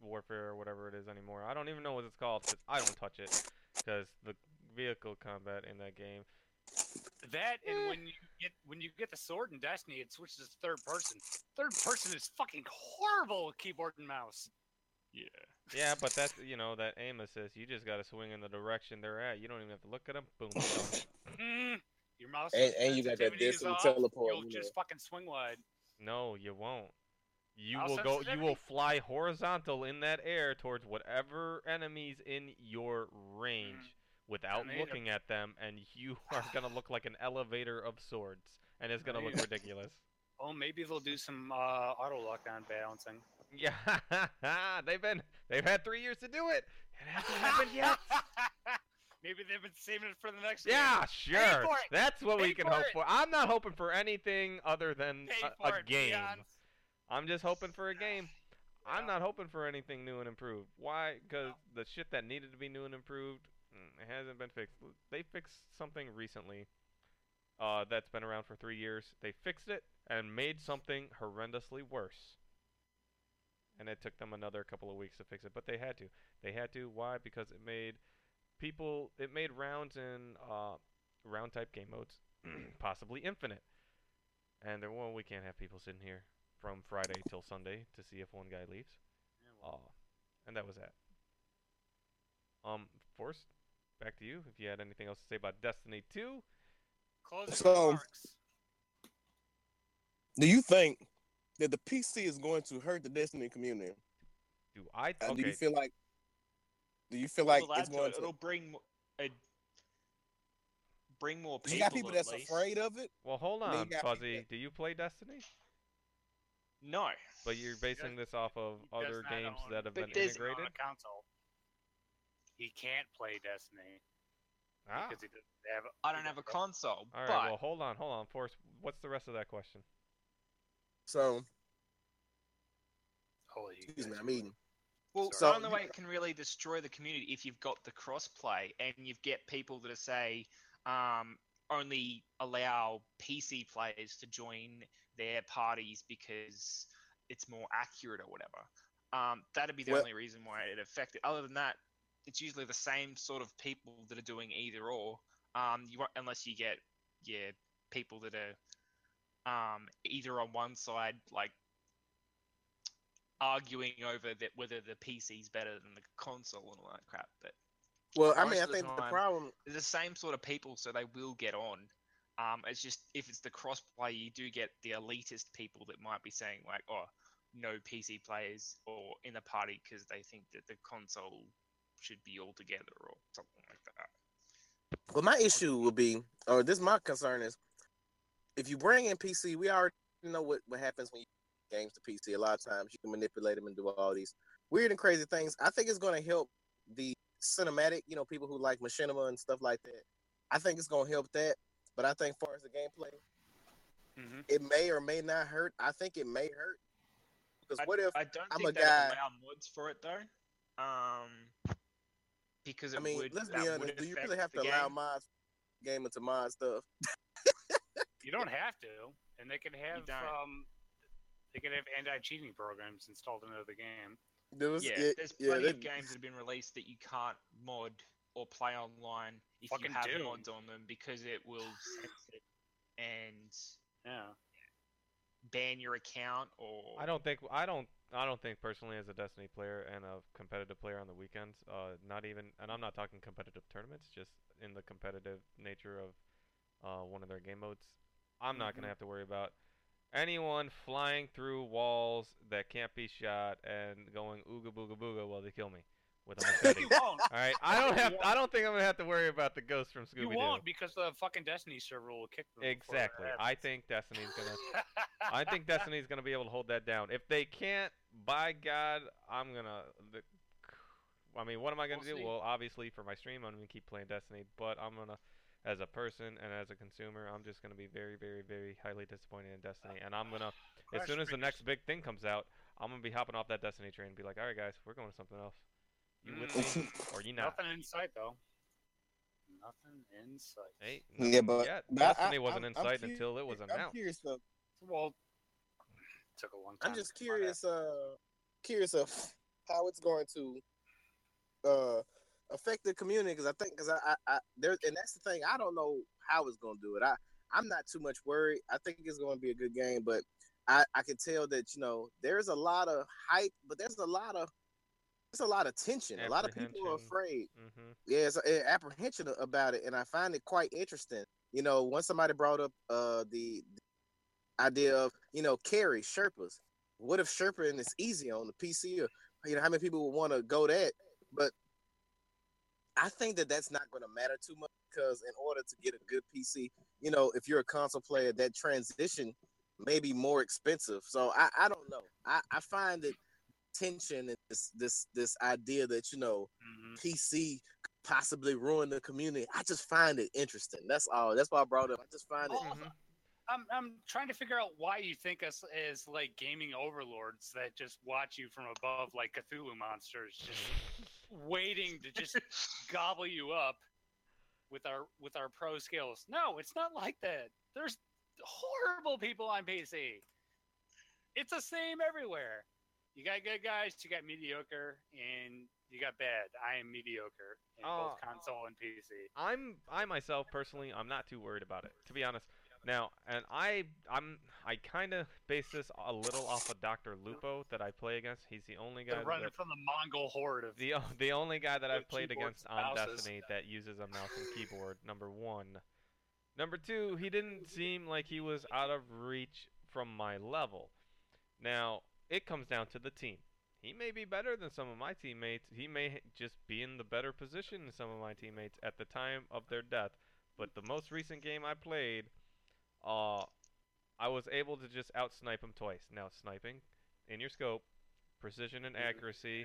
Warfare or whatever it is anymore. I don't even know what it's called, because I don't touch it, because the vehicle combat in that game. That and when you get the sword in Destiny, it switches to third person. Third person is fucking horrible with keyboard and mouse. Yeah. Yeah, but that's, you know, that aim assist. You just gotta swing in the direction they're at. You don't even have to look at them. Boom. Your mouse and you got that distance teleport. You'll just fucking swing wide. No, you won't. You will fly horizontal in that air towards whatever enemies in your range without looking at them, and you are gonna look like an elevator of swords, and it's gonna look ridiculous. Oh, maybe they'll do some auto lockdown balancing. Yeah, they've had 3 years to do it. It hasn't happened yet. Maybe they've been saving it for the next. Yeah, game. Sure. That's what we can hope for. I'm not hoping for anything other than a game. Beyond. I'm just hoping for a game. Yeah. I'm not hoping for anything new and improved. Why? Because the shit that needed to be new and improved, it hasn't been fixed. They fixed something recently that's been around for 3 years. They fixed it and made something horrendously worse. And it took them another couple of weeks to fix it, but they had to. They had to. Why? Because it made rounds in round type game modes possibly infinite. And we can't have people sitting here from Friday till Sunday to see if one guy leaves. And that was that. Forrest, back to you. If you had anything else to say about Destiny 2, closing remarks. Do you think that the PC is going to hurt the Destiny community? Do I? Okay. Do you feel like it's going to? It'll bring more people. You got people that's afraid of it. Well, hold on, Fuzzy. Do you play Destiny? No. But you're basing this off of other games that have been integrated. On a console. He can't play Destiny. Because he doesn't have. I don't have a console. All right. Well, hold on, Forrest. What's the rest of that question? So, excuse me, I'm eating. Well, the only way it can really destroy the community if you've got the crossplay and you get people that are, say, only allow PC players to join their parties because it's more accurate or whatever. That'd be the only reason why it affected. Other than that, it's usually the same sort of people that are doing either or. You won't, unless you get people that are either on one side, like arguing over that whether the PC's better than the console and all that crap. But well, I mean, I think the problem is the same sort of people, so they will get on. It's just if it's the crossplay, you do get the elitist people that might be saying like, "Oh, no PC players," or in the party because they think that the console should be all together or something like that. Well, my issue would be, or this my concern is, if you bring in PC, we already know what happens when you bring games to PC. A lot of times you can manipulate them and do all these weird and crazy things. I think it's going to help the cinematic, you know, people who like machinima and stuff like that. I think it's going to help that. But I think as far as the gameplay, it may or may not hurt. I think it may hurt. Because what if I don't think they allow mods for it though? Because it would. Let's be honest. Do you really have to allow mods gaming to mod stuff? You don't have to, and they can have anti-cheating programs installed into the game. There's plenty of games that have been released that you can't mod or play online if you have mods on them because it will censor it and ban your account. Or I don't think personally as a Destiny player and a competitive player on the weekends, not even, and I'm not talking competitive tournaments, just in the competitive nature of one of their game modes, I'm not going to have to worry about anyone flying through walls that can't be shot and going ooga booga booga while they kill me with a machete. All right, I don't think I'm going to have to worry about the ghost from Scooby-Doo. You won't, because the fucking Destiny server will kick them. Exactly. I think Destiny's going to be able to hold that down. If they can't, by God, I'm going to... I mean, what am I going to do? Well, obviously, for my stream, I'm going to keep playing Destiny, but I'm going to... As a person and as a consumer, I'm just going to be very, very, very highly disappointed in Destiny. And I'm going to, as soon as the next big thing comes out, I'm going to be hopping off that Destiny train and be like, all right, guys, we're going to something else. You with me? Or you not? Nothing in sight, though. Nothing in sight. Hey, Destiny wasn't in sight until it was announced. I'm curious, though. Well, it took a long time. I'm just curious of how it's going to... affect the community, because I think there, and that's the thing, I don't know how it's going to do it. I'm not too much worried. I think it's going to be a good game, but I can tell that, you know, there's a lot of hype, but there's a lot of tension. A lot of people are afraid. Yeah, it's apprehension about it, and I find it quite interesting. You know, once somebody brought up the idea of, you know, carry Sherpas. What if Sherpa is easy on the PC? Or, you know, how many people would want to go that? But I think that's not going to matter too much, because in order to get a good PC, you know, if you're a console player, that transition may be more expensive. So I don't know. I find that tension and this idea that, you know, PC could possibly ruin the community, I just find it interesting. That's all. That's why I brought it up. I just find it interesting. I'm trying to figure out why you think us as like gaming overlords that just watch you from above like Cthulhu monsters, just waiting to just gobble you up with our pro skills. No, it's not like that. There's horrible people on PC. It's the same everywhere. You got good guys, you got mediocre, and you got bad. I am mediocre in both console and PC. I myself personally, I'm not too worried about it, to be honest. Now, and I kind of base this a little off of Dr. Lupo that I play against. He's the only guy running from the Mongol horde of the only guy that I've played against on Destiny that uses a mouse and keyboard. Number one, number two, he didn't seem like he was out of reach from my level. Now it comes down to the team. He may be better than some of my teammates. He may just be in the better position than some of my teammates at the time of their death. But the most recent game I played, I was able to just out-snipe him twice. Now, sniping, in your scope, precision and accuracy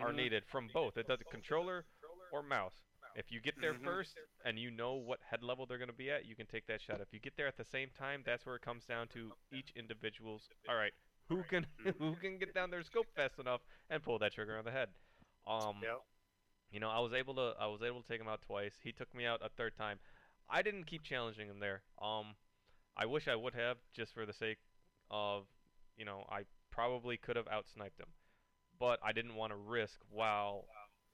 are needed from both. It does a controller or mouse. If you get there first and you know what head level they're going to be at, you can take that shot. If you get there at the same time, that's where it comes down to each individual's, all right, who can get down their scope fast enough and pull that trigger on the head. You know, I was able to take him out twice. He took me out a third time. I didn't keep challenging him there. I wish I would have, just for the sake of, you know, I probably could have outsniped him. But I didn't want to risk,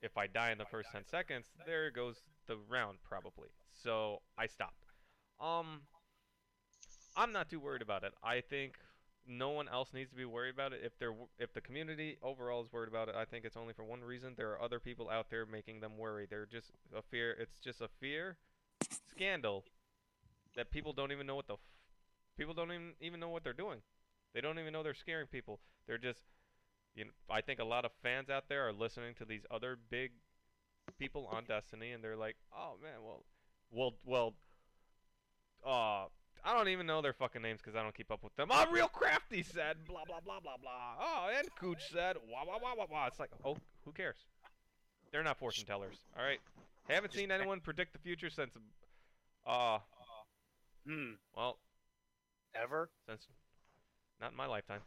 if I die in the first 10 seconds, there goes the round probably. So I stopped. I'm not too worried about it. I think no one else needs to be worried about it. If the community overall is worried about it, I think it's only for one reason. There are other people out there making them worry. They're just a fear. It's just a fear scandal that people don't even know what the people don't even know what they're doing. They don't even know they're scaring people. They're just, you know, I think a lot of fans out there are listening to these other big people on Destiny, and they're like, oh man, I don't even know their fucking names because I don't keep up with them. I'm real crafty said, blah, blah, blah, blah, blah. Oh, and Cooch said, wah, wah, wah, wah, wah. It's like, oh, who cares? They're not fortune tellers, all right? I haven't seen anyone predict the future since, well. Ever? Since, not in my lifetime.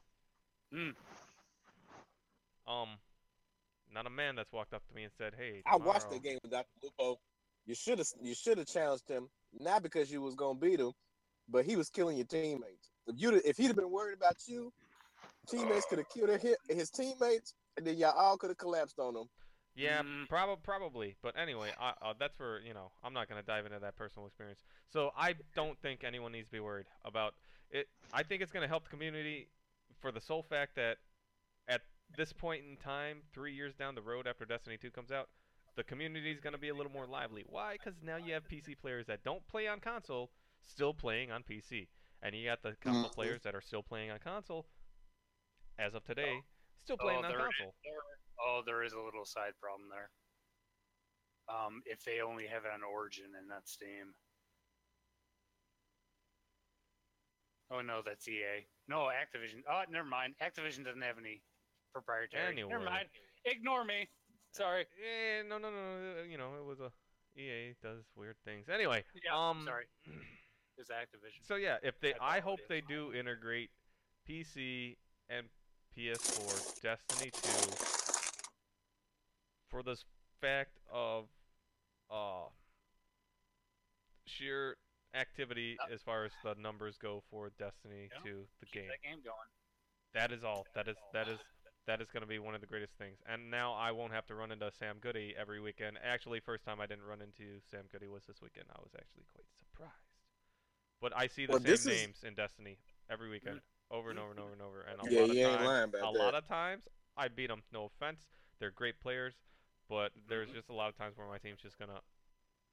Not a man that's walked up to me and said, hey, tomorrow. I watched the game with Dr. Lupo. You should have challenged him, not because you was going to beat him, but he was killing your teammates. If he'd have been worried about you, teammates could have killed his teammates, and then y'all all could have collapsed on him. Yeah, probably. But anyway, that's where, you know, I'm not going to dive into that personal experience. So I don't think anyone needs to be worried about it. I think it's going to help the community for the sole fact that at this point in time, 3 years down the road after Destiny 2 comes out, the community is going to be a little more lively. Why? Because now you have PC players that don't play on console still playing on PC. And you got the console players that are still playing on console, as of today, still playing on console. There is a little side problem there. If they only have it on Origin and not Steam. Oh, no, that's EA. No, Activision. Oh, never mind. Activision doesn't have any proprietary. Anyway. Never mind. Ignore me. Sorry. No. You know, it was a... EA does weird things. Anyway. Yeah, sorry. It's Activision. So, yeah, if they... I hope they do integrate PC and PS4 Destiny 2 for this fact of sheer activity as far as the numbers go for Destiny 2, the game. Keep that game going. That is all. That is going to be one of the greatest things. And now I won't have to run into Sam Goody every weekend. Actually, first time I didn't run into Sam Goody was this weekend. I was actually quite surprised. But I see the same names in Destiny every weekend, over and over and over and over. And a lot of times, I beat them. No offense. They're great players. But there's just a lot of times where my team's just going to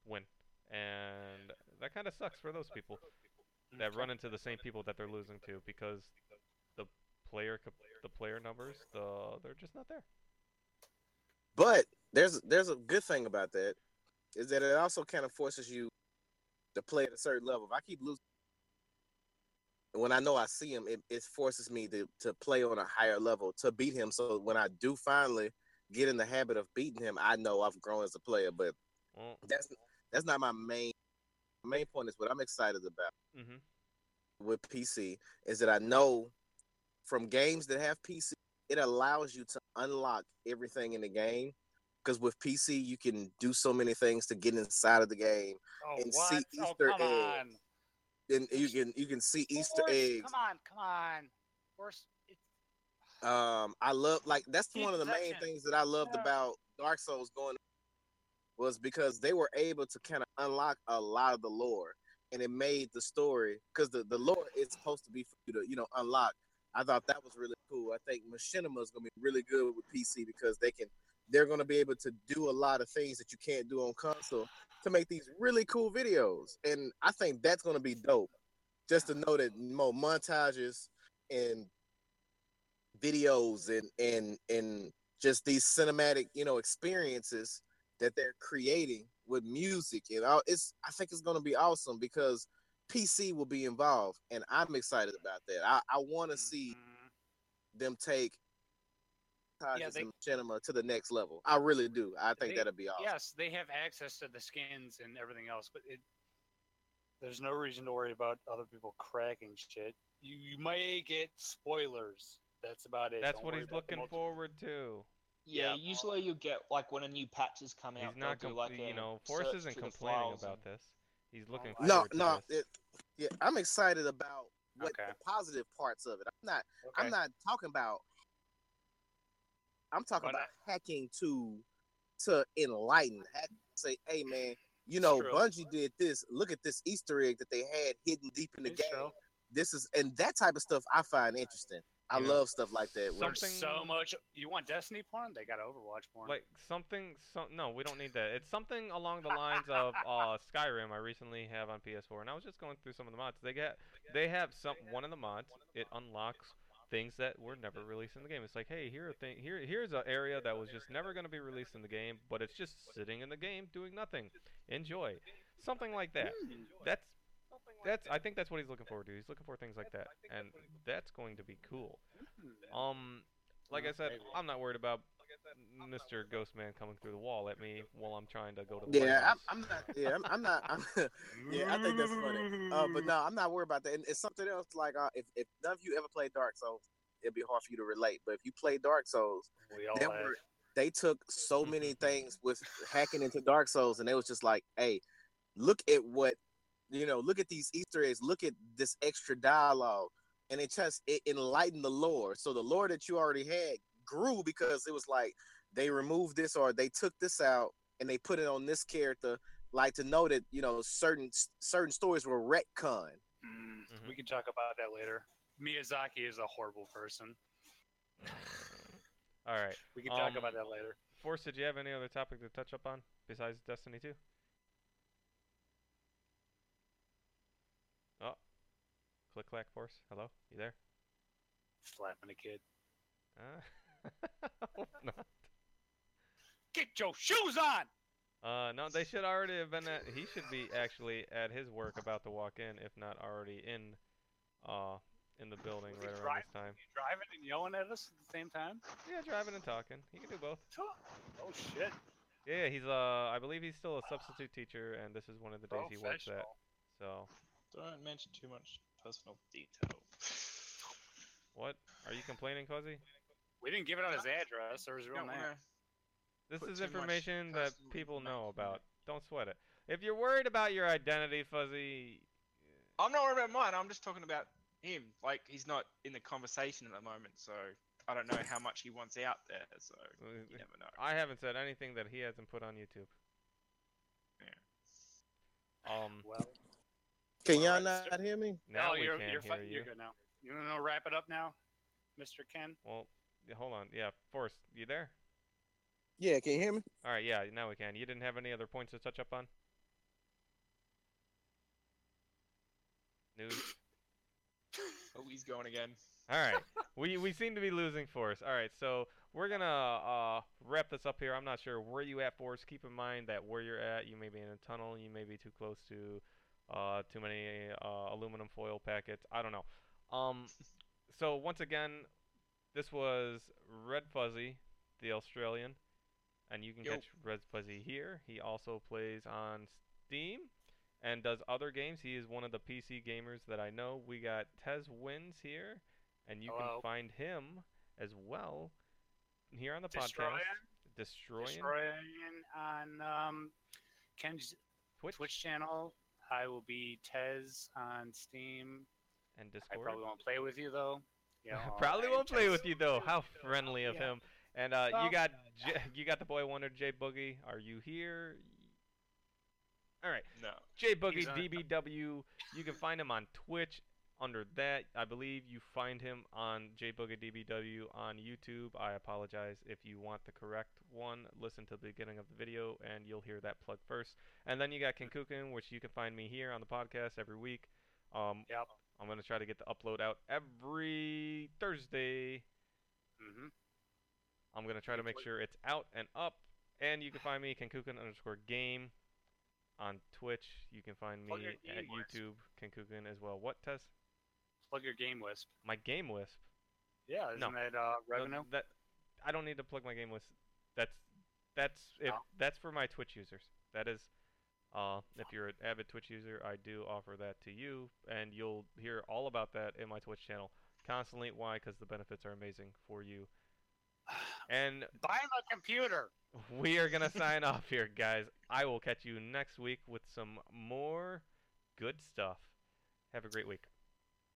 win. And that kind of sucks for those people that run into the same people that they're losing to because the player numbers, they're just not there. But there's a good thing about that is that it also kind of forces you to play at a certain level. If I keep losing, when I know I see him, it forces me to play on a higher level to beat him. So when I do finally get in the habit of beating him, I know I've grown as a player. But that's not my main. My main point is what I'm excited about with PC is that I know. From games that have PC, it allows you to unlock everything in the game. Because with PC, you can do so many things to get inside of the game see Easter eggs. And you can see Easter eggs. Come on. Horse, I love one of the main things that I loved about Dark Souls was because they were able to kind of unlock a lot of the lore, and it made the story because the lore is supposed to be for you to unlock. I thought that was really cool. I think Machinima is going to be really good with PC because they're going to be able to do a lot of things that you can't do on console to make these really cool videos. And I think that's going to be dope. Just to know that more montages and videos and just these cinematic, experiences that they're creating with music and all. I think it's going to be awesome because PC will be involved, and I'm excited about that. I want to see them take and Machinima to the next level. I really do. I think that'll be awesome. Yes, they have access to the skins and everything else, but there's no reason to worry about other people cracking shit. You may get spoilers. That's about it. That's Don't what he's looking forward to. Yeah, usually you get, when a new patch has come out. He's not Force isn't complaining about this. He's looking for I'm excited about the positive parts of it. I'm talking about hacking to enlighten. Say, hey man, Bungie did this. Look at this Easter egg that they had hidden deep in the game. this is, and that type of stuff I find interesting. I love stuff like that. There's so much. You want Destiny porn? They got Overwatch porn. Like something. No, we don't need that. It's something along the lines of Skyrim. I recently have on PS4, and I was just going through some of the mods. They have one of the mods. It unlocks things that were never released in the game. It's like, hey, here's an area that was just never going to be released in the game, but it's just sitting in the game doing nothing. Enjoy. Something like that. That's. I think that's what he's looking forward to. He's looking for things like that, and that's going to be cool. Like I said, I'm not worried about Mr. Ghostman coming through the wall at me while I'm trying to go to the playoffs. I'm not. I think that's funny. But no, I'm not worried about that. And it's something else. Like if none of you ever played Dark Souls, it'd be hard for you to relate. But if you play Dark Souls, they took so many things with hacking into Dark Souls, and they was just like, hey, look at what. You know, look at these Easter eggs, look at this extra dialogue, and it enlightened the lore. So the lore that you already had grew because it was like they removed this or they took this out and they put it on this character. Like to know that, you know, certain stories were retcon. Mm-hmm. We can talk about that later. Miyazaki is a horrible person. All right. We can talk about that later. Force, did you have any other topic to touch up on besides Destiny 2? Click clack Force. Hello, you there? Slapping a kid. Hope not. Get your shoes on. No, they should already have been at. He should be actually at his work, about to walk in, if not already in the building right around this time. You driving and yelling at us at the same time? Yeah, driving and talking. He can do both. Oh shit. Yeah, he's I believe he's still a substitute teacher, and this is one of the days he works at. So. Don't mention too much personal detail. What? Are you complaining, Fuzzy? We didn't give it out his address or his real name. This is information that people know about. Don't sweat it. If you're worried about your identity, Fuzzy... I'm not worried about mine. I'm just talking about him. Like, he's not in the conversation at the moment, so... I don't know how much he wants out there, so... You never know. I haven't said anything that he hasn't put on YouTube. Yeah. Well... Can y'all not hear me? No, we can't hear you. You're good now. You want to wrap it up now, Mr. Ken? Well, hold on. Yeah, Forrest, you there? Yeah, can you hear me? All right, yeah, now we can. You didn't have any other points to touch up on? News? Oh, he's going again. All right. We seem to be losing Forrest. All right, so we're going to wrap this up here. I'm not sure where you at, Forrest. Keep in mind that where you're at, you may be in a tunnel. You may be too close to... too many aluminum foil packets. I don't know. So once again, this was Red Fuzzy, the Australian, and you can catch Red Fuzzy here. He also plays on Steam and does other games. He is one of the PC gamers that I know. We got Tez Wins here, and you can find him as well here on the podcast. Destroying on Ken's Twitch channel. I will be Tez on Steam. And Discord. I probably won't play with you, though. Yeah, probably won't play with you, though. How friendly of him. And you got the boy wonder, J Boogie. Are you here? All right. No. J Boogie DBW. You can find him on Twitch under that. I believe you find him on J Boogie DBW on YouTube. I apologize if you want the correct one. Listen to the beginning of the video and you'll hear that plug first. And then you got Kankukan, which you can find me here on the podcast every week. I'm going to try to get the upload out every Thursday. Mm-hmm. I'm going to try to make sure it's out and up. And you can find me, Kankukan_game on Twitch. You can find me at YouTube, Kankukan as well. What, Tess? Plug your Game Wisp. My Game Wisp? Yeah, isn't that revenue? No, I don't need to plug my Game Wisp. That's for my Twitch users. That is, if you're an avid Twitch user, I do offer that to you, and you'll hear all about that in my Twitch channel constantly. Why? Because the benefits are amazing for you. And buy my computer. We are going to sign off here, guys. I will catch you next week with some more good stuff. Have a great week.